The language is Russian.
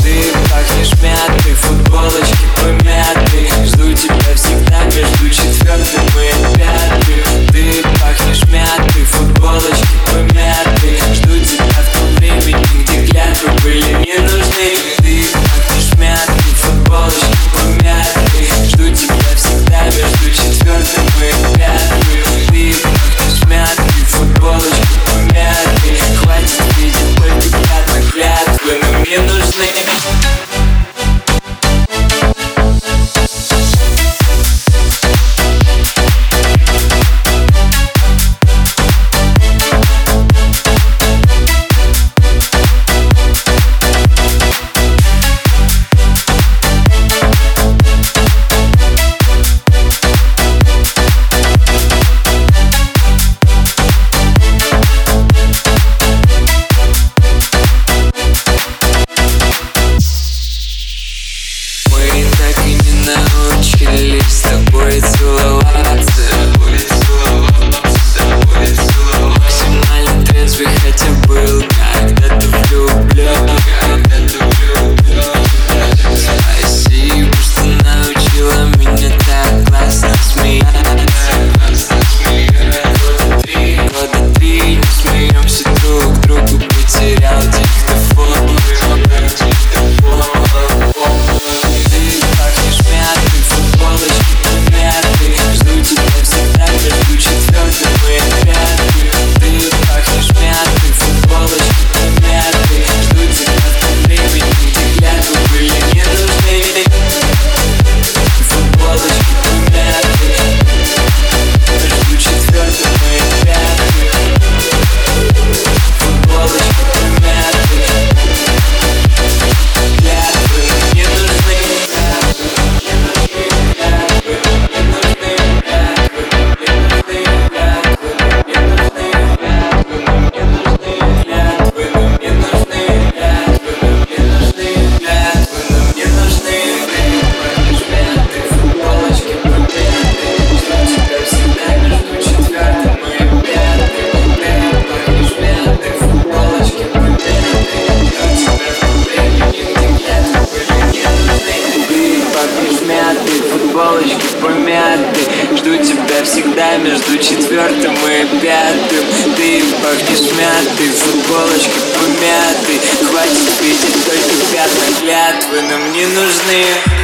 ты пахнешь мятой, футболочки помяты. Жду тебя всегда между четвертым и пятым. Ты пахнешь мятой, футболочки помяты. Жду тебя в том времени, где клятвы были не нужны. Ты пахнешь мятой, футболочки помяты. Жду тебя всегда между четвертым и пятым. Ты пахнешь мятой, футболочки помяты. Хватит видеть только пятна клятвы, но мне нужны. Футболочки помяты, хватит видеть только пятна клятвы, но мне нужны.